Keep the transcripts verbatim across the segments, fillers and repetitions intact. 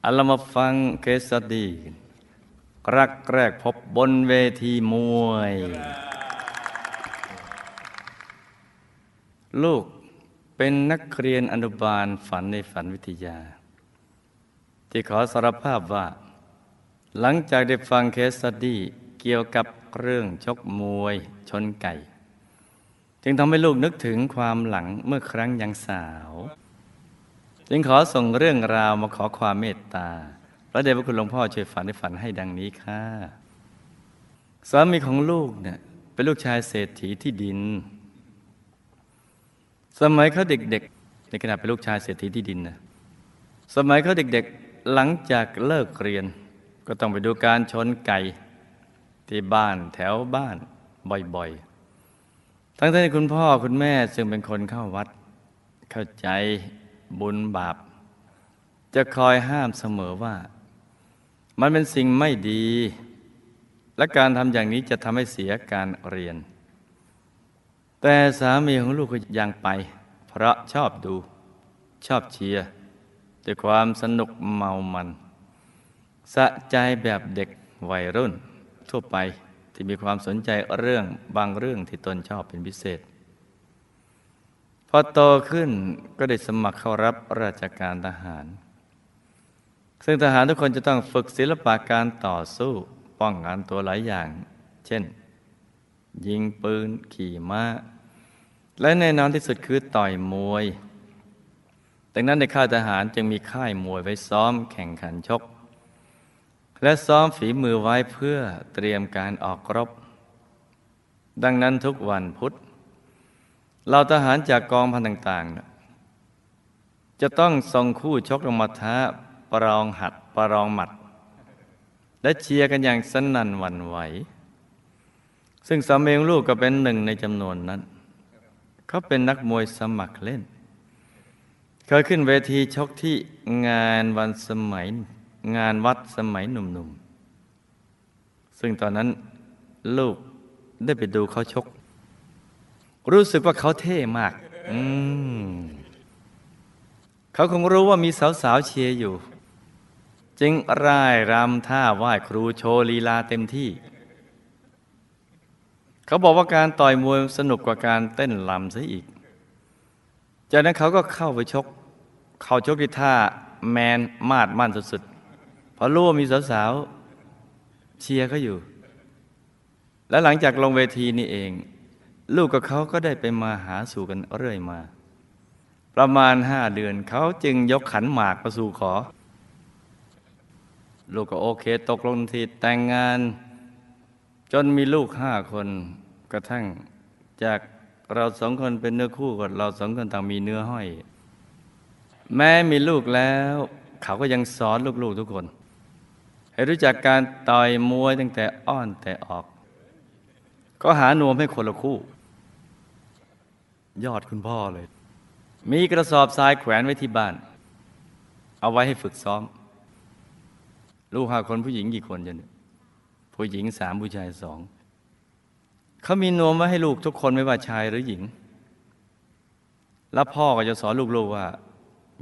เอาเรามาฟังเคสสตีรักแรกพบบนเวทีมวย ลูกเป็นนักเรียนอนุบาลฝันในฝันวิทยาที่ขอสารภาพว่าหลังจากได้ฟังเคสสตี้เกี่ยวกับเรื่องชกมวยชนไก่จึงทำให้ลูกนึกถึงความหลังเมื่อครั้งยังสาวจึงขอส่งเรื่องราวมาขอความเมตตาพระเดชพระคุณหลวงพ่อช่วยฝันในฝันให้ดังนี้ค่ะสามีของลูกเนี่ยเป็นลูกชายเศรษฐีที่ดินสมัยเขาเด็กๆในขณะเป็นลูกชายเศรษฐีที่ดินนะสมัยเขาเด็กๆหลังจากเลิกเรียนก็ต้องไปดูการชนไก่ที่บ้านแถวบ้านบ่อยๆทั้งที่คุณพ่อคุณแม่ซึ่งเป็นคนเข้าวัดเข้าใจบุญบาปจะคอยห้ามเสมอว่ามันเป็นสิ่งไม่ดีและการทำอย่างนี้จะทำให้เสียการเรียนแต่สามีของลูกก็ยังไปเพราะชอบดูชอบเชียร์ด้วยความสนุกเมามันสะใจแบบเด็กวัยรุ่นทั่วไปที่มีความสนใจเรื่องบางเรื่องที่ตนชอบเป็นพิเศษพอโตขึ้นก็ได้สมัครเข้ารับราชการทหารซึ่งทหารทุกคนจะต้องฝึกศิลปะการต่อสู้ป้องกันตัวหลายอย่างเช่นยิงปืนขี่ม้าและแน่นอนที่สุดคือต่อยมวยดังนั้นในค่ายทหารจึงมีค่ายมวยไว้ซ้อมแข่งขันชกและซ้อมฝีมือไว้เพื่อเตรียมการออกรบดังนั้นทุกวันพุธเราทหารจากกองพันต่างๆจะต้องส่งคู่ชกลงมาท้าประลองหัดประลองหมัดและเชียร์กันอย่างสนั่นหวั่นไหวซึ่งสามีลูกก็เป็นหนึ่งในจำนวนนั้นเขาเป็นนักมวยสมัครเล่นเคยขึ้นเวทีชกที่งานวันสมัยงานวัดสมัยหนุ่มๆซึ่งตอนนั้นลูกได้ไปดูเขาชกรู้สึกว่าเขาเท่มากอืมเขาคงรู้ว่ามีสาวๆเชียร์อยู่จึงร่ายรำท่าไหว้ครูโชว์ลีลาเต็มที่เขาบอกว่าการต่อยมวยสนุกกว่าการเต้นรำซะอีกจากนั้นเขาก็เข้าไปชกเขาชกที่ท่าแมนมาดมั่นสุดๆเพราะรู้ว่ามีสาวๆเชียร์เขาอยู่และหลังจากลงเวทีนี่เองลูกกับเขาก็ได้ไปมาหาสู่กันเรื่อยมาประมาณห้าเดือนเขาจึงยกขันหมากมาสู่ขอลูกก็โอเคตกลงที่แต่งงานจนมีลูกห้าคนกระทั่งจากเราสองคนเป็นเนื้อคู่กันเราสองคนต่างมีเนื้อห้อยแม้มีลูกแล้วเขาก็ยังสอนลูกๆทุกคนให้รู้จักการต่อยมวยตั้งแต่อ้อนแต่ออกก็หานวมให้คนละคู่ยอดคุณพ่อเลยมีกระสอบทรายแขวนไว้ที่บ้านเอาไว้ให้ฝึกซ้อมลูกหาคนผู้หญิงกี่คนจะเนี่ยผู้หญิงสามผู้ชายสองเขามีนวมไว้ให้ลูกทุกคนไม่ว่าชายหรือหญิงแล้วพ่อก็จะสอนลูกๆว่า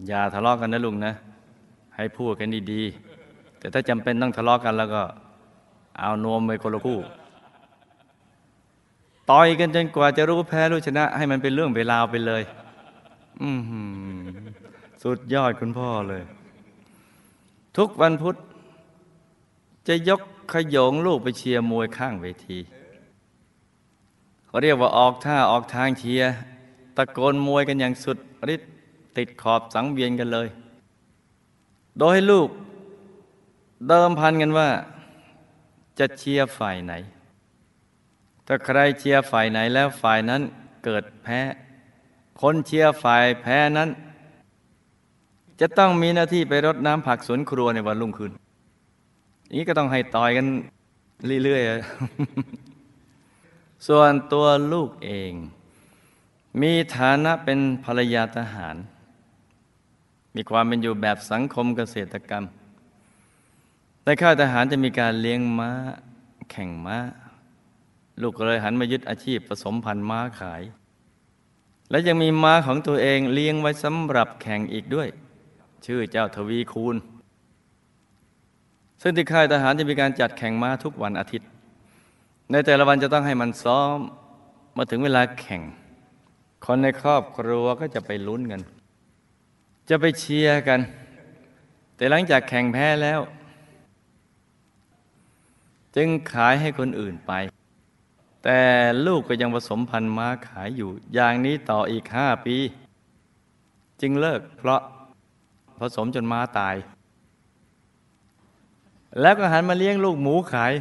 อย่าทะเลาะกันนะลุงนะให้พูดกันดีๆแต่ถ้าจำเป็นต้องทะเลาะกันแล้วก็เอานวมไปคนละคู่ต่อยกันจนกว่าจะรู้แพ้รู้ชนะให้มันเป็นเรื่องเวลาไปเลยอือหือสุดยอดคุณพ่อเลยทุกวันพุธจะยกขยงลูกไปเชียร์มวยข้างเวทีเขาเรียกว่าออกท่าออกทางเชียร์ตะโกนมวยกันอย่างสุดฤทธิ์ติดขอบสังเวียนกันเลยโดยให้ลูกเดิมพันกันว่าจะเชียร์ฝ่ายไหนถ้าใครเชียร์ฝ่ายไหนแล้วฝ่ายนั้นเกิดแพ้คนเชียร์ฝ่ายแพ้นั้นจะต้องมีหน้าที่ไปรดน้ำผักสวนครัวในวันรุ่งขึ้นอย่างนี้ก็ต้องให้ต่อยกันเรื่อยๆส่วนตัวลูกเองมีฐานะเป็นภรรยาทหารมีความเป็นอยู่แบบสังคมเกษตรกรรมในค่ายทหารจะมีการเลี้ยงม้าแข่งม้าลูกก็เลยหันมายึดอาชีพผสมพันธุ์ม้าขายและยังมีม้าของตัวเองเลี้ยงไว้สำหรับแข่งอีกด้วยชื่อเจ้าทวีคูณ ซึ่งที่ค่ายทหารจะมีการจัดแข่งม้าทุกวันอาทิตย์ในแต่ละวันจะต้องให้มันซ้อมมาถึงเวลาแข่งคนในครอบครัวก็จะไปลุ้นกันจะไปเชียร์กันแต่หลังจากแข่งแพ้แล้วจึงขายให้คนอื่นไปแต่ลูกก็ยังผสมพันธุ์ม้าขายอยู่อย่างนี้ต่ออีกห้าปีจึงเลิกเพราะผสมจนม้าตายแล้วก็หันมาเลี้ยงลูกหมูขาย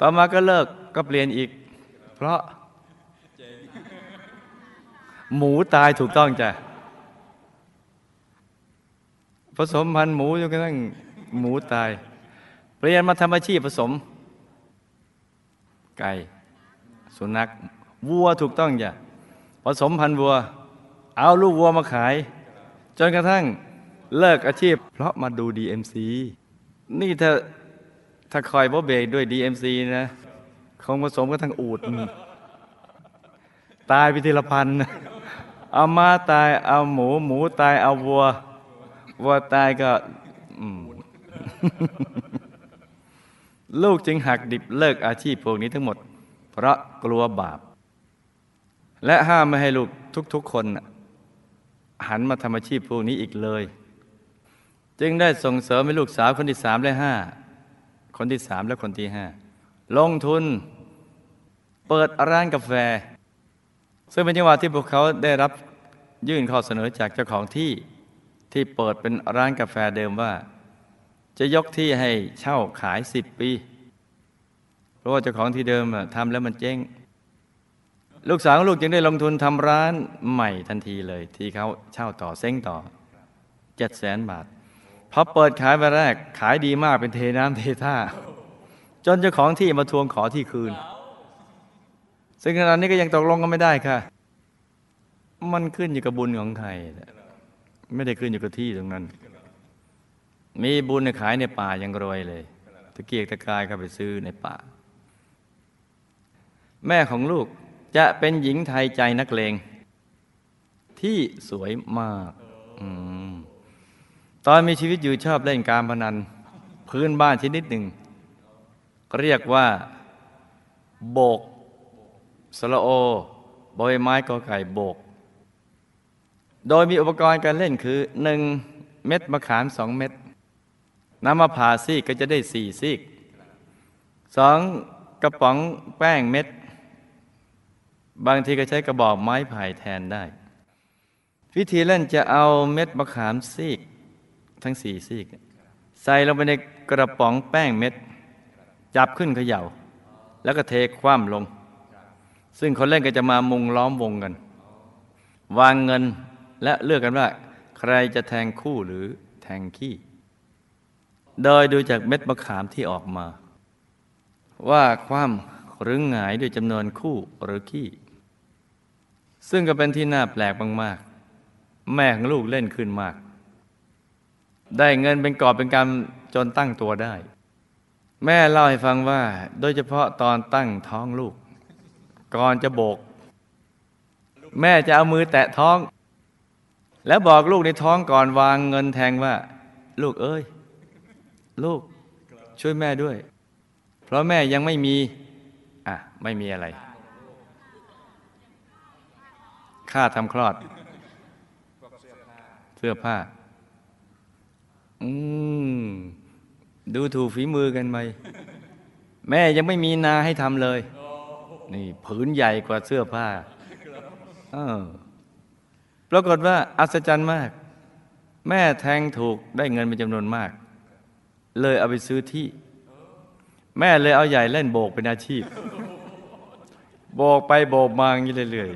ต่อมาก็เลิกก็เปลี่ยนอีกเพราะหมูตายถูกต้องจ้ะผสมพันธุ์หมูจนกระทั่งหมูตายเปลี่ยนมาทำอาชีพผสมไก่สุนัขวัวถูกต้องจ้ะผสมพันธุ์วัวเอาลูกวัวมาขายจนกระทั่งเลิกอาชีพเพราะมาดู ดี เอ็ม ซี นี่ถ้าถ้าคอยบ่เบรกด้วย ดี เอ็ม ซี นะคงผสมกระทั่งอูฐตายไปทีละพันเอาม้าตายเอาหมูหมูตายเอาวัววัวตายก็ ลูกจึงหักดิบเลิกอาชีพพวกนี้ทั้งหมดเพราะกลัวบาปและห้ามไม่ให้ลูกทุกๆคนหันมาทำอาชีพพวกนี้อีกเลยจึงได้ส่งเสริมให้ลูกสาวคนที่สามและห้าคนที่สามและคนที่ห้าลงทุนเปิดร้านกาแฟซึ่งเป็นจังหวะที่พวกเขาได้รับยื่นข้อเสนอจากเจ้าของที่ที่เปิดเป็นร้านกาแฟเดิมว่าจะยกที่ให้เช่าขายสิบปีเพราะว่าเจ้าของที่เดิมทำแล้วมันเจ๊งลูกสาวของลูกจึงได้ลงทุนทำร้านใหม่ทันทีเลยที่เขาเช่าต่อเซ้งต่อเจ็ดแสนบาทพอเปิดขายวันแรกขายดีมากเป็นเทน้ำเทท่าจนเจ้าของที่มาทวงขอที่คืนซึ่งขณะนี้ก็ยังตกลงกันไม่ได้ค่ะมันขึ้นอยู่กับบุญของใครไม่ได้ขึ้นอยู่กับที่ตรงนั้นมีบุญขายในป่ายังรวยเลยตะเกียกตะกายเข้าไปซื้อในป่าแม่ของลูกจะเป็นหญิงไทยใจนักเลงที่สวยมากอืมตอนมีชีวิตอยู่ชอบเล่นการพนันพื้นบ้านชนิดหนึ่งเรียกว่าโบกสระโอบอยไม้กอไก่โบกโดยมีอุปกรณ์การเล่นคือหนึ่งเม็ดมะขามสองเม็ดนำมาผ่าซีกก็จะได้สี่ซีกสองกระป๋องแป้งเม็ดบางทีก็ใช้กระบอกไม้ไผ่แทนได้วิธีเล่นจะเอาเม็ดมะขามซีกทั้งสี่ซีกใส่ลงไปในกระป๋องแป้งเม็ดจับขึ้นเขย่าแล้วก็เทคว่ำลงซึ่งคนเล่นก็จะมามุงล้อมวงกันวางเงินและเลือกกันว่าใครจะแทงคู่หรือแทงขี้โดยดูจากเม็ดมะขามที่ออกมาว่าคว่ำหรือหงายด้วยจำนวนคู่หรือขี้ซึ่งก็เป็นที่น่าแปลกมากๆแม่ของลูกเล่นขึ้นมากได้เงินเป็นกอบเป็นกำจนตั้งตัวได้แม่เล่าให้ฟังว่าโดยเฉพาะตอนตั้งท้องลูกก่อนจะโบกแม่จะเอามือแตะท้องแล้วบอกลูกในท้องก่อนวางเงินแทงว่าลูกเอ้ยลูกช่วยแม่ด้วยเพราะแม่ยังไม่มีอ่ะไม่มีอะไรค่าทำคลอดเสื้อผ้าอืมดูถูกฝีมือกันไหมแม่ยังไม่มีนาให้ทำเลยนี่ผืนใหญ่กว่าเสื้อผ้าเออปรากฏว่าอัศจรรย์มากแม่แทงถูกได้เงินเป็นจำนวนมากเลยเอาไปซื้อที่แม่เลยเอาใหญ่เล่นโบกเป็นอาชีพโบกไปโบกมาอย่างนี้เรื่อย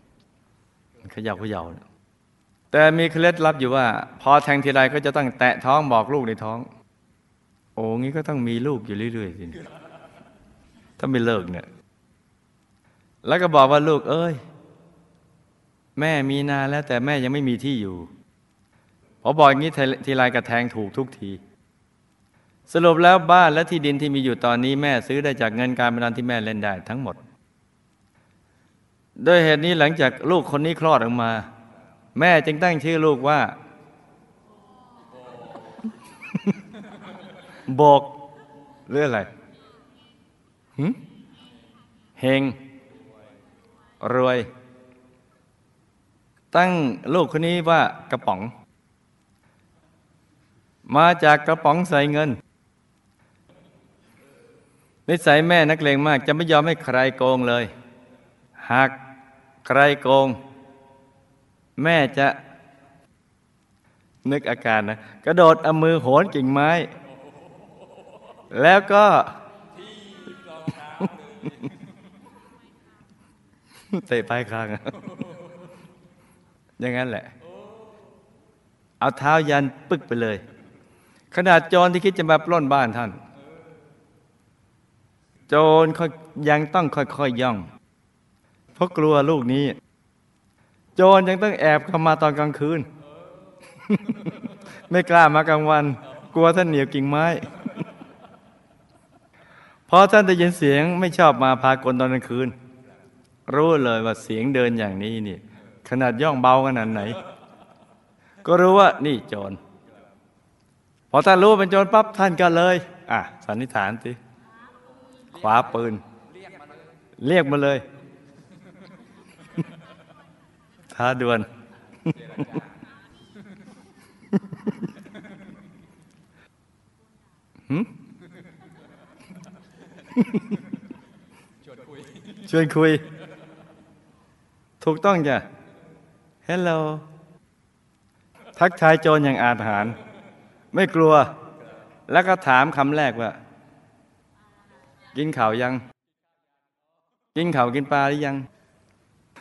ๆขยับขยับแต่มีเคล็ดลับอยู่ว่าพอแทงทีไรก็จะต้องแตะท้องบอกลูกในท้องโอ้งี้ก็ต้องมีลูกอยู่เรื่อยๆสิถ้าไม่เลิกเนี่ยแล้วก็บอกว่าลูกเอ้ยแม่มีนาแล้วแต่แม่ยังไม่มีที่อยู่พอบอกอย่างนี้ทีไรก็แทงถูกทุกทีสรุปแล้วบ้านและที่ดินที่มีอยู่ตอนนี้แม่ซื้อได้จากเงินการพนันที่แม่เล่นได้ทั้งหมดด้วยเหตุนี้หลังจากลูกคนนี้คลอดออกมาแม่จึงตั้งชื่อลูกว่า บอกหรืออะไรหืมเฮงรวยตั้งลูกคนนี้ว่ากระป๋องมาจากกระป๋องใส่เงินนิสัยแม่นักเลงมากจะไม่ยอมให้ใครโกงเลยหากใครโกงแม่จะนึกอาการนะกระโดดเอามือโหนกิ่งไม้แล้วก็เตะปลายคางอย่างนั้นแหละเอาเท้ายันปึ๊กไปเลยขนาดโจรที่คิดจะมาปล้นบ้านท่านโจรเขายังต้องค่อยๆ ย, ย่องเพราะกลัวลูกนี้โจรยังต้องแอบเข้ามาตอนกลางคืน ไม่กล้ามากลางวันกลัวท่านเหนียวกิ่งไม้พอท่านได้ยินเสียงไม่ชอบมาพากลตอนกลางคืนรู้เลยว่าเสียงเดินอย่างนี้นี่ขนาดย่องเบาขนาดไหน ก็รู้ว่านี่โจรพอท่านรู้เป็นโจรปั๊บท่านก็เลยอ่ะสันนิษฐานสิขวาปืนเรียกมาเลยท้าดวลหืมชวนคุยชวนคุยถูกต้องจ้ะเฮลโลทักทายโจรอย่างอาถรรพ์ไม่กลัวแล้วก็ถามคำแรกว่ากินข่าวยังกินข่าวกินปลาหรือยัง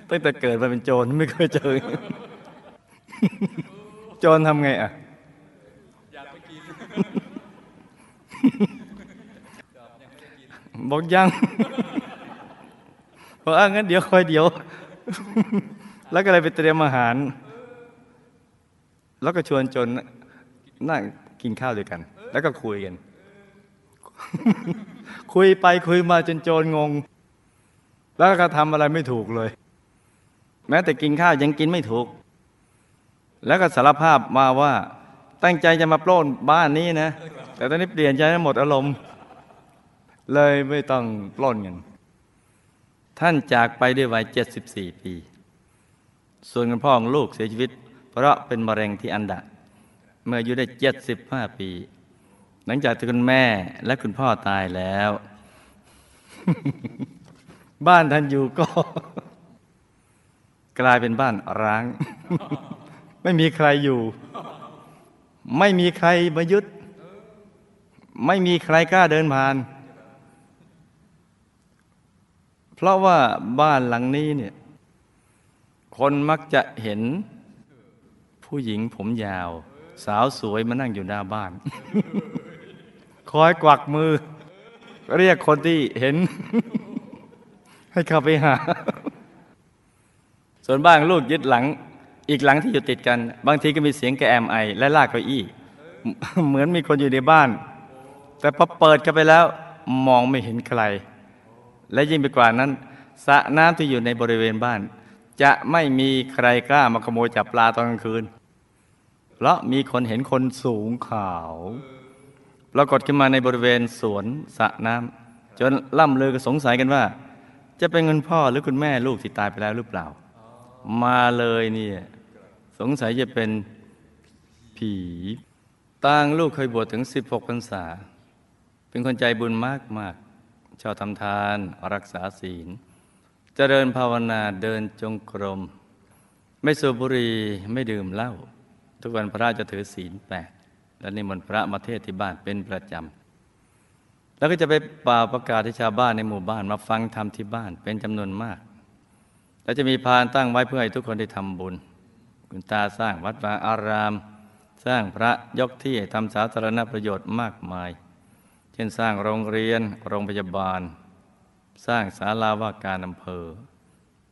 ตั้งแต่เกิดมาเป็นโจรไม่เคยเจอ โจรทำไงอ่ะอยากไปกิน บอกยังบอกอ่ะงั้นเดี๋ยวคอยเดี๋ยว แล้วก็เลยไปเตรียมอาหารแล้วก็ชวนโจรนั่งกินข้าวด้วยกันแล้วก็คุยกัน คุยไปคุยมาจนโจรงงแล้วก็ทำอะไรไม่ถูกเลยแม้แต่กินข้าวยังกินไม่ถูกแล้วก็สารภาพมาว่าตั้งใจจะมาปล้นบ้านนี้นะแต่ตอนนี้เปลี่ยนใจหมดอารมณ์เลยไม่ต้องปล้นกันท่านจากไปด้วยวัยเจ็ดสิบสี่ปีส่วนคุณพ่อของลูกเสียชีวิตเพราะเป็นมะเร็งที่อันดะเมื่ออายุได้เจ็ดสิบห้าปีหลังจากที่คุณแม่และคุณพ่อตายแล้ว บ้านท่านอยู่ก็ กลายเป็นบ้านร้าง ไม่มีใครอยู่ ไม่มีใครมายึด ไม่มีใครกล้าเดินผ่าน เพราะว่าบ้านหลังนี้เนี่ยคนมักจะเห็นผู้หญิงผมยาวสาวสวยมานั่งอยู่หน้าบ้าน คอยกวักมือเรียกคนที่เห็น ให้เข้าไปหา ส่วนบ้านลูกยึดหลังอีกหลังที่อยู่ติดกันบางทีก็มีเสียงแกมไอและลากเก้าอี้ เหมือนมีคนอยู่ในบ้านแต่พอเปิดเข้าไปแล้วมองไม่เห็นใครและยิ่งไปกว่านั้นสระน้ำที่อยู่ในบริเวณบ้านจะไม่มีใครกล้ามาขโมยจับปลาตอนกลางคืนเพราะมีคนเห็นคนสูงขาวปรากฏขึ้นมาในบริเวณสวนสระน้ำจนล่ำลือก็สงสัยกันว่าจะเป็นคุณพ่อหรือคุณแม่ลูกที่ตายไปแล้วหรือเปล่ามาเลยเนี่ยสงสัยจะเป็นผีตั้งลูกเคยบวชถึงสิบหกพรรษาเป็นคนใจบุญมากมากชอบทำทานรักษาศีลเจริญภาวนาเดินจงกรมไม่สูบบุหรี่ไม่ดื่มเหล้าทุกวันพระจะถือศีลแปดและนิมนต์พระมาเทศน์ที่บ้านเป็นประจำแล้วก็จะไปป่าประกาศให้ชาวบ้านในหมู่บ้านมาฟังธรรมที่บ้านเป็นจำนวนมากและจะมีพานตั้งไว้เพื่อให้ทุกคนได้ทำบุญคุณตาสร้างวัดวาอารามสร้างพระยกที่ทำสาธารณประโยชน์มากมายเช่นสร้างโรงเรียนโรงพยาบาลสร้างศาลาว่าการอำเภอ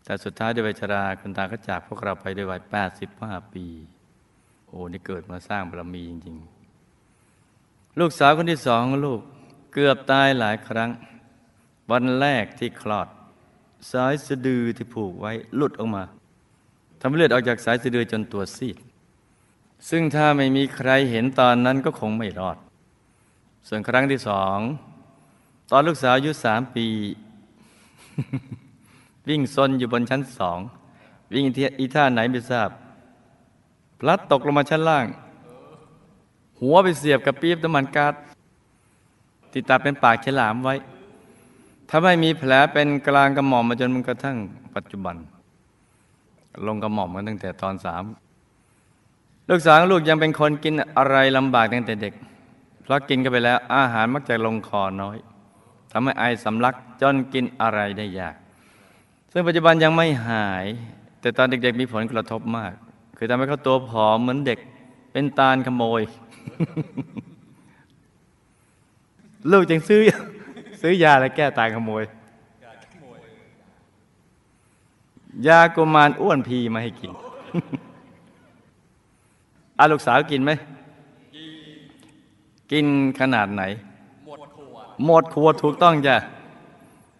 แต่สุดท้ายด้วยวัยชราคุณตาก็จากพวกเราไปด้วยวัยแปดสิบห้าปีโอ้นี่เกิดมาสร้างบารมีจริงๆลูกสาวคนที่สองลูกเกือบตายหลายครั้งวันแรกที่คลอดสายสะดือที่ผูกไว้หลุดออกมาทำให้เลือดออกจากสายสะดือจนตัวซีดซึ่งถ้าไม่มีใครเห็นตอนนั้นก็คงไม่รอด ส่วนครั้งที่สองตอนลูกสาวอายุสามปีวิ่งซนอยู่บนชั้นสองวิ่งอีท่าไหนไม่ทราบพลัดตกลงมาชั้นล่างหัวไปเสียบกับปี๊บน้ำมันก๊าซติดตาเป็นปากฉลามไว้ถ้าไม่มีแผลเป็นกลางกระหม่อมมาจนกระทั่งปัจจุบันลงกระหม่อมกันตั้งแต่ตอนสามลูกสาวลูกยังเป็นคนกินอะไรลำบากตั้งแต่เด็กเพราะกินเข้าไปแล้วอาหารมักจะลงคอน้อยทำให้ไอสำลักจนกินอะไรได้ยากซึ่งปัจจุบันยังไม่หายแต่ตอนเด็กๆมีผลกระทบมากคือทำให้เขาตัวผอมเหมือนเด็กเป็นตาลขโมย ลูกจึงซื้อ ซื้อยาอะไรแก้ตาลขโมยยากุมารอ้วนพีมาให้กิน อาลูกสาวกินไหมกินขนาดไหนหมดขวดหมดขวดถูกต้องจ้ะ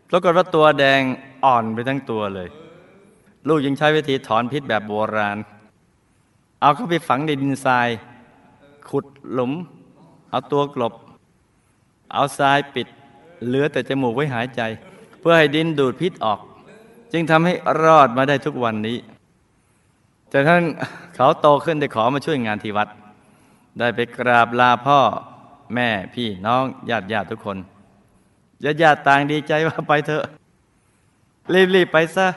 ปรากฏว่าตัวแดงอ่อนไปทั้งตัวเลยลูกยังใช้วิธีถอนพิษแบบโบราณเอาเข้าไปฝังในดินทรายขุดหลุมเอาตัวกลบเอาทรายปิดเหลือแต่จมูกไว้หายใจเพื่อให้ดินดูดพิษออกจึงทำให้รอดมาได้ทุกวันนี้แต่ท่านเขาโตขึ้นได้ขอมาช่วยงานที่วัดได้ไปกราบลาพ่อแม่พี่น้องญาติญาติทุกคนญาติญาติต่างดีใจว่าไปเถอะรีบๆไปซะ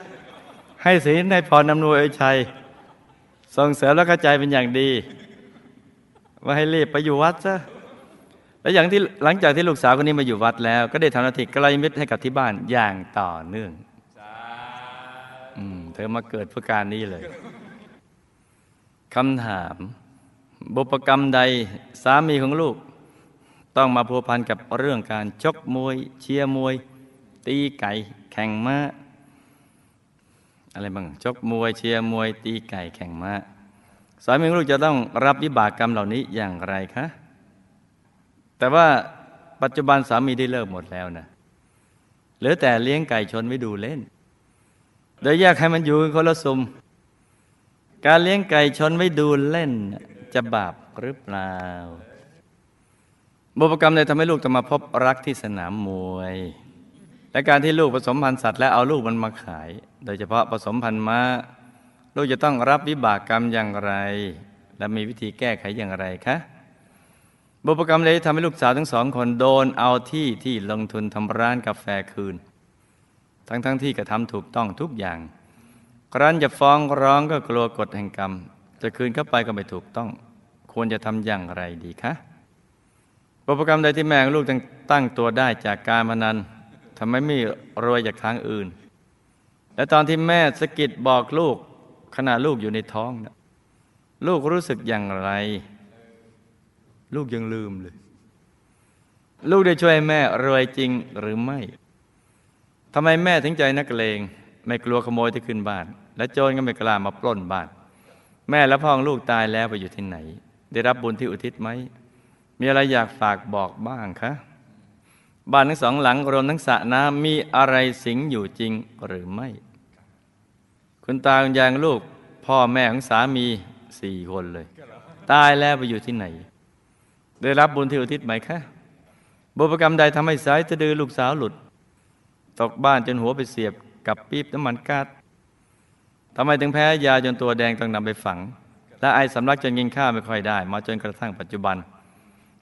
ให้ศีลให้พรอำนวยอวยชัยส่งเสริมและกระจายเป็นอย่างดีว่าให้รีบไปอยู่วัดซะและอย่างที่หลังจากที่ลูกสาวคนนี้มาอยู่วัดแล้วก็ได้ทำหน้าที่ไกลมิตรให้กับที่บ้านอย่างต่อเนื่องอืมเธอมาเกิดเพื่อการนี้เลยคำถามบุพกรรมใดสามีของลูกต้องมาพัวพันกับเรื่องการชกมวยเชียร์มวยตีไก่แข่งม้าอะไรบ้างชกมวยเชียร์มวยตีไก่แข่งม้าสามีของลูกจะต้องรับวิบากกรรมเหล่านี้อย่างไรคะแต่ว่าปัจจุบันสามีได้เลิกหมดแล้วนะเหลือแต่เลี้ยงไก่ชนไว้ดูเล่นโดยแยกให้มันอยู่คนละซุมการเลี้ยงไก่ชนไว้ดูเล่นจะบาปหรือเปล่าบุพกรรมเลยทำให้ลูกต้องมาพบรักที่สนามมวยและการที่ลูกผสมพันธุ์สัตว์และเอาลูกมันมาขายโดยเฉพาะผสมพันธุ์ม้าลูกจะต้องรับวิบากกรรมอย่างไรและมีวิธีแก้ไขอย่างไรคะบุพกรรมเลยทำให้ลูกสาวทั้งสองคนโดนเอาที่ที่ลงทุนทำร้านกาแฟคืนทั้งทั้งที่กระทำถูกต้องทุกอย่างครั้นจะฟ้องร้องก็กลัวกฎแห่งกรรมจะคืนเข้าไปก็ไม่ถูกต้องควรจะทำอย่างไรดีคะบุพกรรมใดที่แม่ลูกตั้งตัวได้จากการพนันทำให้ไม่รวยจากทางอื่นและตอนที่แม่สะกิดบอกลูกขณะลูกอยู่ในท้องนะลูกรู้สึกอย่างไรลูกยังลืมเลยลูกได้ช่วยแม่รวยจริงหรือไม่ทำไมแม่ถึงใจนักเลงไม่กลัวขโมยที่ขึ้นบ้านและโจรก็ไม่กล้ามาปล้นบ้านแม่และพ่อของลูกตายแล้วไปอยู่ที่ไหนได้รับบุญที่อุทิศไหมมีอะไรอยากฝากบอกบ้างคะบ้านทั้งสองหลังรวมทั้งสระน้ำมีอะไรสิงอยู่จริงหรือไม่คุณตาคุณยายลูกพ่อแม่ของสามีสี่คนเลยตายแล้วไปอยู่ที่ไหนได้รับบุญที่อุทิศไหมคะบุพกรรมใดทำให้สายสะดือลูกสาวหลุดตกบ้านจนหัวไปเสียบกับปี๊บน้ำมันก๊าซทำไมถึงแพ้ยาจนตัวแดงต้องนำไปฝังและไอสำลักจนกินข้าวไม่ค่อยได้มาจนกระทั่งปัจจุบัน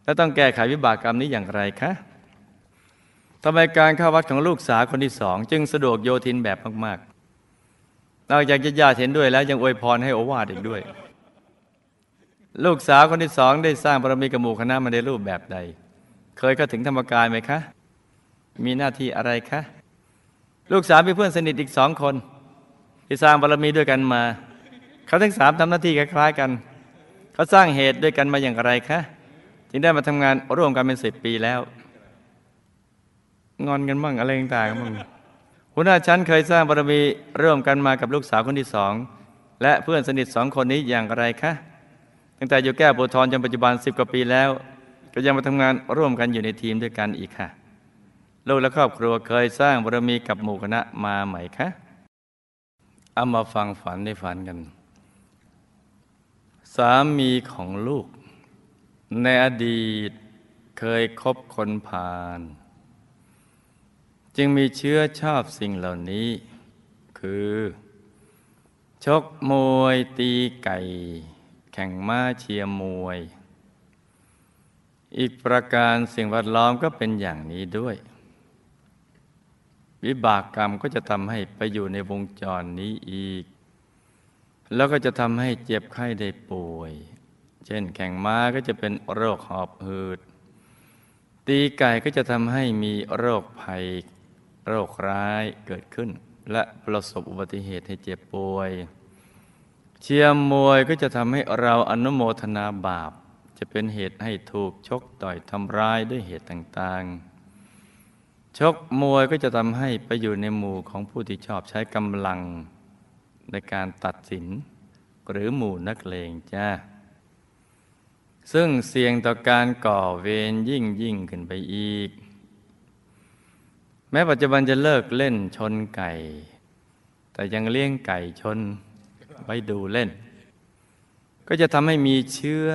และต้องแก้ไขวิบากกรรมนี้อย่างไรคะทำไมการเข้าวัดของลูกสาวคนที่สองจึงสะดวกโยทินแบบมากๆนอกจากญาติเห็นด้วยแล้วยังอวยพรให้โอวาทอีกด้วยลูกสาวคนที่สองได้สร้างบารมีกับหมู่คณะมาในรูปแบบใดเคยเข้าถึงธรรมกายไหมคะมีหน้าที่อะไรคะลูกสาวมีเพื่อนสนิทอีกสองคนที่สร้างบารมีด้วยกันมาเขาทั้งสามทำหน้าที่คล้ายๆกันเขาสร้างเหตุด้วยกันมาอย่างไรคะจึงได้มาทำงานร่วมกันเป็นสิบปีแล้วงอนกันบ้างอะไรต่างๆบ้างหัวหน้าชั้นเคยสร้างบารมีร่วมกันมากับลูกสาวคนที่สองและเพื่อนสนิทสองคนนี้อย่างไรคะตั้งแต่อยู่แก้วโพธิ์ทองจนปัจจุบันสิบกว่าปีแล้วก็ยังมาทำงานร่วมกันอยู่ในทีมด้วยกันอีกค่ะลูกและครอบครัวเคยสร้างบารมีกับหมู่คณะมาไหมคะเอามาฟังฝันในฝันกันสามีของลูกในอดีต เคยคบคนพาลจึงมีเชื้อชอบสิ่งเหล่านี้คือชกมวยตีไก่แข่งม้าเชียร์มวยอีกประการสิ่งแวดล้อมก็เป็นอย่างนี้ด้วยวิบากกรรมก็จะทำให้ไปอยู่ในวงจรนี้อีกแล้วก็จะทำให้เจ็บไข้ได้ป่วยเช่นแข่งม้าก็จะเป็นโรคหอบหืดตีไก่ก็จะทำให้มีโรคภัยโรคร้ายเกิดขึ้นและประสบอุบัติเหตุให้เจ็บป่วยเชียร์มวยก็จะทำให้เราอนุโมทนาบาปจะเป็นเหตุให้ถูกชกต่อยทำร้ายด้วยเหตุต่างๆชกมวยก็จะทำให้ไปอยู่ในหมู่ของผู้ที่ชอบใช้กำลังในการตัดสินหรือหมู่นักเลงจ้าซึ่งเสี่ยงต่อการก่อเวรยิ่งยิ่งขึ้นไปอีกแม้ปัจจุบันจะเลิกเล่นชนไก่แต่ยังเลี้ยงไก่ชนไว้ดูเล่นก็จะทำให้มีเชื้อ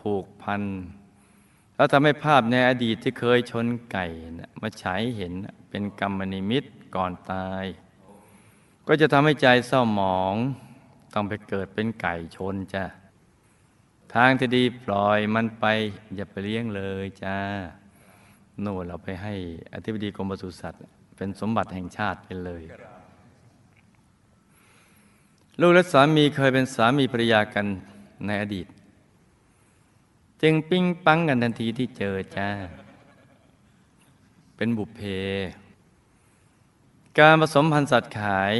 ผูกพันแล้วทำให้ภาพในอดีตที่เคยชนไก่นะมาฉายเห็นเป็นกรรมนิมิตก่อนตายก็จะทำให้ใจเศร้าหมองต้องไปเกิดเป็นไก่ชนจ้ะทางที่ดีปล่อยมันไปอย่าไปเลี้ยงเลยจ้าโน่นเราไปให้อธิบดีกรมปศุสัตว์เป็นสมบัติแห่งชาติไปเลยลูกและสามีเคยเป็นสามีภรรยากันในอดีตจึงปิ๊งปังกันทันทีที่เจอจ้าเป็นบุพเพการผสมพันธุ์สัตว์ขาย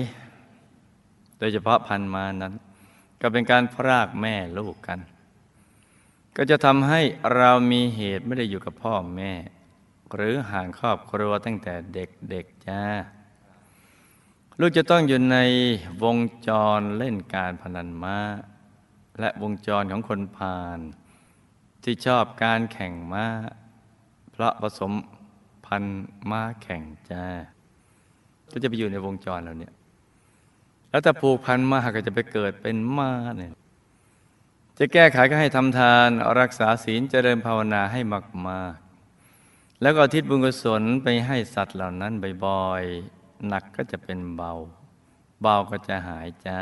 โดยเฉพาะพันธุ์ม้านั้นก็เป็นการพรากแม่ลูกกันก็จะทำให้เรามีเหตุไม่ได้อยู่กับพ่อแม่หรือห่างครอบครัวตั้งแต่เด็กๆจ้าลูกจะต้องอยู่ในวงจรเล่นการพนันม้าและวงจรของคนพาลที่ชอบการแข่งม้าเพราะผสมพันธุ์ม้าแข่งจ้าก็จะไปอยู่ในวงจรเราเนี่ยแล้วถ้าผูกพันม้าก็จะไปเกิดเป็นม้าเนี่ยจะแก้ไขก็ให้ทำทานรักษาศีลเจริญภาวนาให้มากๆแล้วก็ทิศบุญกุศลไปให้สัตว์เหล่านั้นบ่อยๆหนักก็จะเป็นเบาเบาก็จะหายจ้า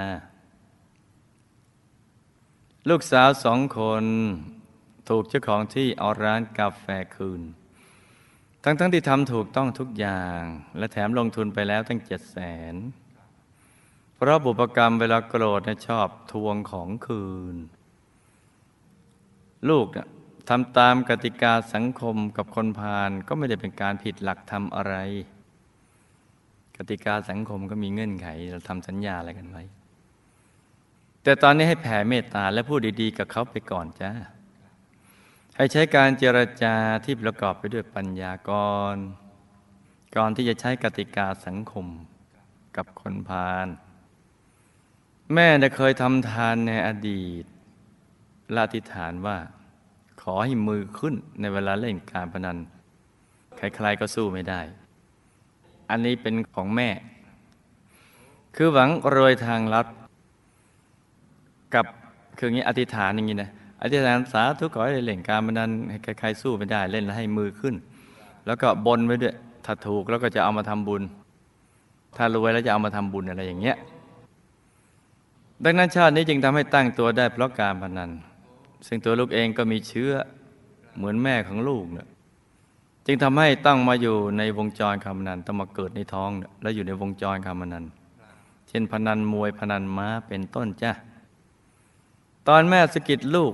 ลูกสาวสองคนถูกเจ้าของที่เอาร้านกาแฟคืนทั้งๆ ท, ที่ทำถูกต้องทุกอย่างและแถมลงทุนไปแล้วตั้งเจ็ดแสนเพราะบุพกรรมเวลาโกรธนะชอบทวงของคืนลูกนะทำตามกติกาสังคมกับคนพาลก็ไม่ได้เป็นการผิดหลักธรรมอะไรกติกาสังคมก็มีเงื่อนไขเราทำสัญญาอะไรกันไว้แต่ตอนนี้ให้แผ่เมตตาและพูดดีๆกับเขาไปก่อนจ้าให้ใช้การเจรจาที่ประกอบไปด้วยปัญญาก่อนก่อนที่จะใช้กติกาสังคมกับคนพาลแม่ได้เคยทำทานในอดีตและอธิษฐานว่าขอให้มือขึ้นในเวลาเล่นการพนันใครๆก็สู้ไม่ได้อันนี้เป็นของแม่คือหวังรวยทางลัดกับคืออย่างนี้อธิษฐานอย่างนี้นะอธิษฐานสาธุขอให้เล่นการพนันใครๆสู้ไม่ได้เล่นแล้วให้มือขึ้นแล้วก็บนไว้ด้วยถ้าถูกแล้วก็จะเอามาทำบุญถ้ารวยแล้วจะเอามาทำบุญอะไรอย่างเงี้ยดังนั้นชาตินี้จึงทำให้ตั้งตัวได้เพราะการพนันซึ่งตัวลูกเองก็มีเชื้อเหมือนแม่ของลูกเนี่ยจึงทำให้ตั้งมาอยู่ในวงจรการพนันต้องมาเกิดในท้องและอยู่ในวงจรการพนันเช่นพนันมวยพนันม้าเป็นต้นจ้ะตอนแม่สะกิดลูก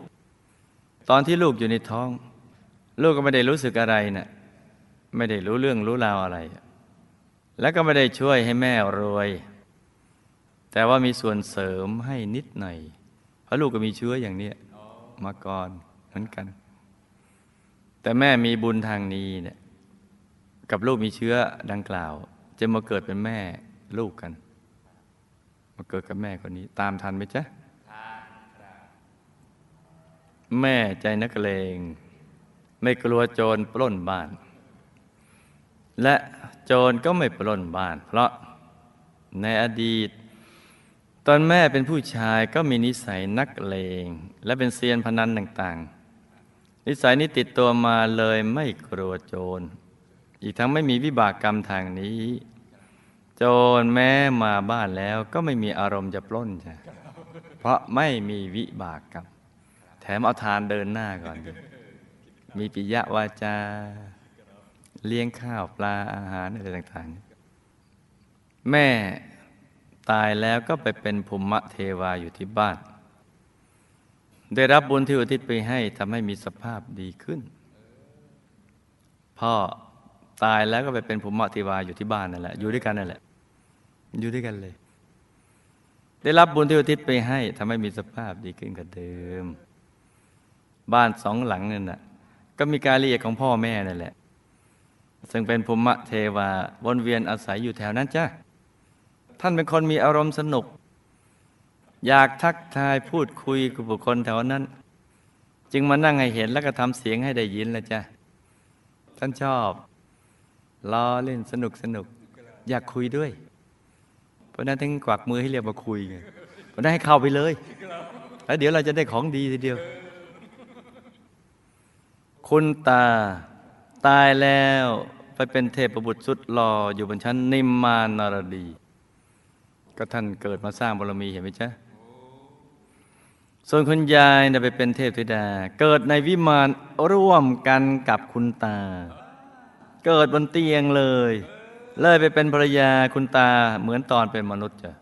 ตอนที่ลูกอยู่ในท้องลูกก็ไม่ได้รู้สึกอะไรนะไม่ได้รู้เรื่องรู้ราวอะไรและก็ไม่ได้ช่วยให้แม่รวยแต่ว่ามีส่วนเสริมให้นิดหน่อยเพราะลูกก็มีเชื้ออย่างนี้มาก่อนเหมือนกันแต่แม่มีบุญทางนี้เนี่ยกับลูกมีเชื้อดังกล่าวจะมาเกิดเป็นแม่ลูกกันมาเกิดกับแม่คนนี้ตามทันไหมจ๊ะแม่ใจนักเลงไม่กลัวโจรปล้นบ้านและโจรก็ไม่ปล้นบ้านเพราะในอดีตตอนแม่เป็นผู้ชายก็มีนิสัยนักเลงและเป็นเซียนพนันต่างๆ นิสัยนี้ติดตัวมาเลยไม่กลัวโจรอีกทั้งไม่มีวิบากกรรมทางนี้โจรแม้มาบ้านแล้วก็ไม่มีอารมณ์จะปล้นใช่เพราะไม่มีวิบากกรรมแถมเอาทานเดินหน้าก่อนมีปิยวาจาเลี้ยงข้าวปลาอาหารอะไรต่างๆแม่ตายแล้วก็ไปเป็นภูมิเทวาอยู่ที่บ้านได้รับบุญที่อุทิศไปให้ทำให้มีสภาพดีขึ้นพ่อตายแล้วก็ไปเป็นภูมิเทวาอยู่ที่บ้านนั่นแหละอยู่ด้วยกันนั่นแหละอยู่ด้วยกันเลยได้รับบุญที่อุทิศไปให้ทำให้มีสภาพดีขึ้นกว่าเดิมบ้านสองหลังนั่นน่ะก็มีกายละเอียดของพ่อแม่นั่นแหละซึ่งเป็นภูมิเทวาวนเวียนอาศัยอยู่แถวนั้นจ้ะท่านเป็นคนมีอารมณ์สนุกอยากทักทายพูดคุยกับบุคคลแถวนั้นจึงมานั่งให้เห็นแล้วก็ทำเสียงให้ได้ยินละจ้ะท่านชอบล้อเล่นสนุกสนุกอยากคุยด้วยเพราะนั้นถึงกวักมือให้เรียกมาคุยไงเพราะนั้นให้เข้าไปเลยแล้วเดี๋ยวเราจะได้ของดีทีเดียวคุณตาตายแล้วไปเป็นเทพบุตรสุดหล่ออยู่บนชั้นนิมมานารดีก็ท่านเกิดมาสร้างบารมีเห็นไหมจ๊ะส่วนคุณยายเนี่ยไปเป็นเทพธิดาเกิดในวิมานร่วมกันกับคุณตาเกิดบนเตียงเลยเลยไปเป็นภรรยาคุณตาเหมือนตอนเป็นมนุษย์จ้ะ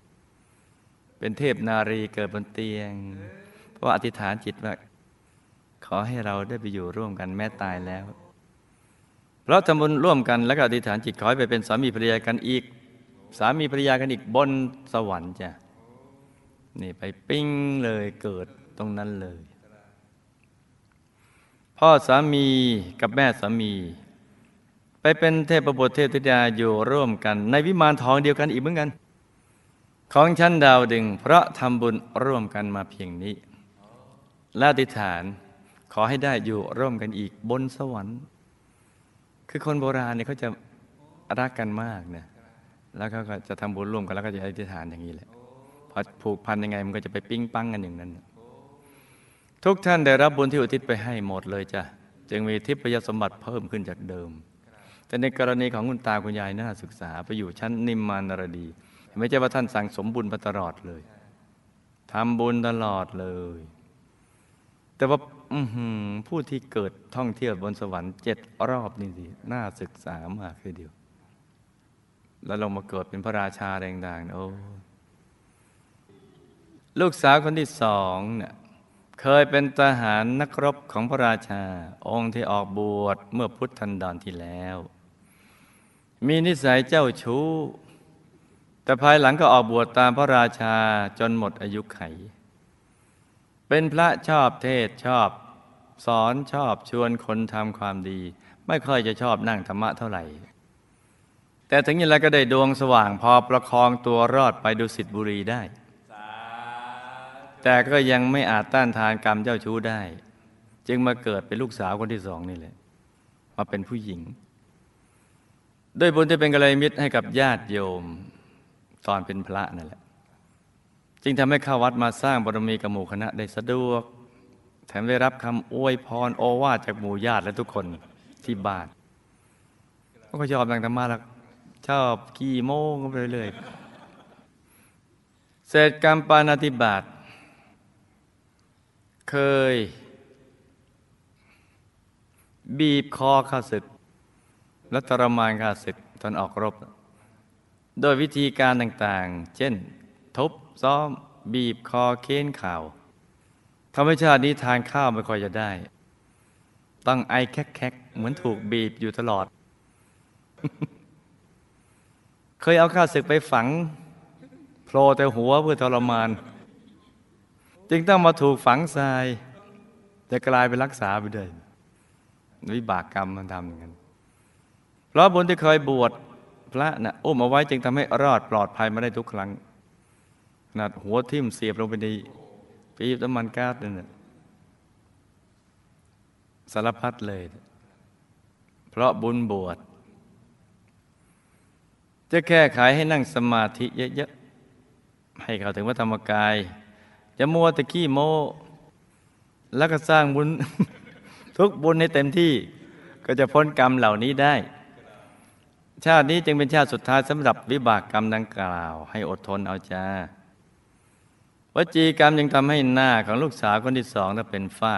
เป็นเทพนารีเกิดบนเตียงเพราะอธิษฐานจิตว่าขอให้เราได้ไปอยู่ร่วมกันแม้ตายแล้วเราทำบุญร่วมกันแล้วก็อธิษฐานจิตขอให้ไปเป็นสามีภรรยากันอีกสามีภรรยากันอีกบนสวรรค์จ้ะนี่ไปปิ้งเลยเกิดตรงนั้นเลยพ่อสามีกับแม่สามีไปเป็นเทพบุตรเทพธิดาอยู่ร่วมกันในวิมานทองเดียวกันอีกเหมือนกันของชั้นดาวดึงเพราะทำบุญร่วมกันมาเพียงนี้และอธิษฐานขอให้ได้อยู่ร่วมกันอีกบนสวรรค์คือคนโบราณเนี่ยเขาจะรักกันมากนะแล้วเขาก็จะทำบุญร่วมกันแล้วก็จะอธิษฐานอย่างนี้แหละพอผูกพันยังไงมันก็จะไปปิ้งปังกันอย่างนั้นทุกท่านได้รับบุญที่อุทิศไปให้หมดเลยจ้ะจึงมีทิพยสมบัติเพิ่มขึ้นจากเดิมแต่ในกรณีของคุณตาคุณยายน่าศึกษาไปอยู่ชั้นนิมมานารดีไม่ใช่ว่าท่านสั่งสมบุญมาตลอดเลยทำบุญตลอดเลยแต่ว่าผู้ที่เกิดท่องเที่ยวบนสวรรค์เจ็ดรอบนี่สิน่าศึกษามากคือเดียวแล้วลงมาเกิดเป็นพระราชาแรงดังโอ้ลูกสาวคนที่สองเนี่ยเคยเป็นทหารนักรบของพระราชาองค์ที่ออกบวชเมื่อพุทธันดรที่แล้วมีนิสัยเจ้าชู้แต่ภายหลังก็ออกบวชตามพระราชาจนหมดอายุไขเป็นพระชอบเทศชอบสอนชอบชวนคนทำความดีไม่ค่อยจะชอบนั่งธรรมะเท่าไหร่แต่ถึงอย่างไรก็ได้ดวงสว่างพอประคองตัวรอดไปดุสิตบุรีได้แต่ก็ยังไม่อาจต้านทานกรรมเจ้าชู้ได้จึงมาเกิดเป็นลูกสาวคนที่สองนี่แหละมาเป็นผู้หญิงด้วยบุญที่เป็นกัลยาณมิตรให้กับญาติโยมตอนเป็นพระนั่นแหละจึงทำให้เข้าวัดมาสร้างบารมีกับหมู่คณะได้สะดวกแถมได้รับคำอวยพรโอวาทจากหมู่ญาติและทุกคนที่บ้านก็ชอบนั่งธรรมะแล้วชอบกี่โมงก็ไปเรื่อยเศษกรรมปาณาติบาตเคยบีบคอข้าศึกและทรมานข้าศึกตอนออกรบโดยวิธีการต่างๆเช่นทุบซ้อมบีบคอเค้นข่าวธรรมชาตินี้ทานข้าวไม่ค่อยจะได้ต้องไอแคกๆเหมือนถูกบีบอยู่ตลอด เคยเอาข้าศึกไปฝังโผล่แต่หัวเพื่อทรมานจึงต้องมาถูกฝังทรายจะกลายเป็นรักษาไปเลยวิบากกรรมมันทำอย่างนั้นเพราะบุญที่เคยบวชพระนะอุ้มเอาไว้จึงทำให้รอดปลอดภัยมาได้ทุกครั้งขนาดหัวทิ่มเสียบลงไปในปี๊บน้ำมันก๊าซนั่นแหละสารพัดเลยเพราะบุญบวชจะแก้ไขให้นั่งสมาธิเยอะๆให้เข้าถึงพระธรรมกายจะมัวแต่ขี้โม้แล้วก็สร้างบุญ ทุกบุญให้เต็มที่ก็จะพ้นกรรมเหล่านี้ได้ชาตินี้จึงเป็นชาติสุดท้ายสำหรับวิบากกรรมดังกล่าวให้อดทนเอาจ้าวจีกรรมยังทำให้หน้าของลูกสาวคนที่สองนั้นเป็นฝ้า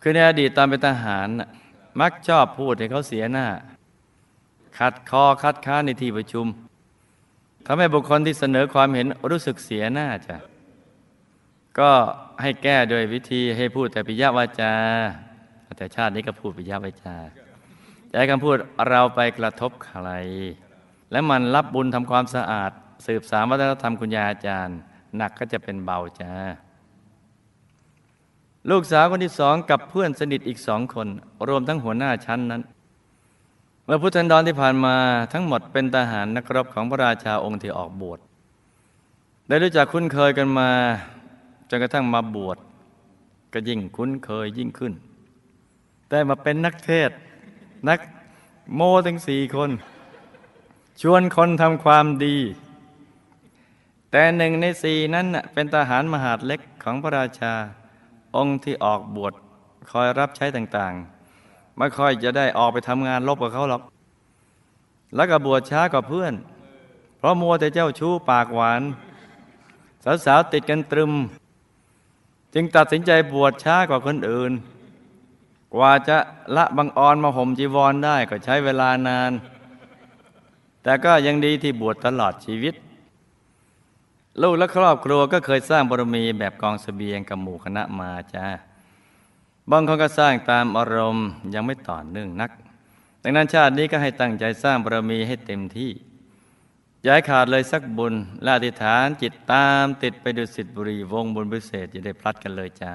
คือในอดีตตอนเป็นทหารมักชอบพูดให้เขาเสียหน้าขัดคอคัดค้านในที่ประชุมทำให้บุคคลที่เสนอความเห็นรู้สึกเสียหน้าจ้ะก็ให้แก้โดยวิธีให้พูดแต่ปิยวาจาแต่ชาตินี้ก็พูดปิยวาจาใช้คำพูดเราไปกระทบใครและมันรับบุญทำความสะอาดสืบสานวัฒนธรรมคุณยาอาจารย์หนักก็จะเป็นเบาจ้าลูกสาวคนที่สองกับเพื่อนสนิทอีกสองคนรวมทั้งหัวหน้าชั้นนั้นเมื่อพุทธันดรที่ผ่านมาทั้งหมดเป็นทหารนักรบของพระราชาองค์ที่ออกบวชได้รู้จักคุ้นเคยกันมาจนกระทั่งมาบวชก็ยิ่งคุ้นเคยยิ่งขึ้นได้มาเป็นนักเทศนักโมทั้งสี่คนชวนคนทำความดีแต่หนึ่งในสี่นั้นเป็นทหารมหาดเล็กของพระราชาองค์ที่ออกบวชคอยรับใช้ต่างๆไม่ค่อยจะได้ออกไปทำงานลบกับเขาหรอกแล้วก็บวชช้ากว่าเพื่อนเพราะมัวแต่เจ้าชู้ปากหวานสาวๆติดกันตรึมจึงตัดสินใจบวชช้ากว่าคนอื่นกว่าจะละบังออนมาห่มจีวรได้ก็ใช้เวลานานแต่ก็ยังดีที่บวชตลอดชีวิตลูกและครอบครัวก็เคยสร้างบารมีแบบกองเสบียงกับหมู่คณะมาจ้าบางคนก็สร้างตามอารมณ์ยังไม่ต่อเนื่องนักดังนั้นชาตินี้ก็ให้ตั้งใจสร้างบารมีให้เต็มที่อย่าให้ขาดเลยสักบุญและอธิษฐานจิตตามติดไปดุสิตบุรีวงบุญพิเศษจะได้พลัดกันเลยจ้า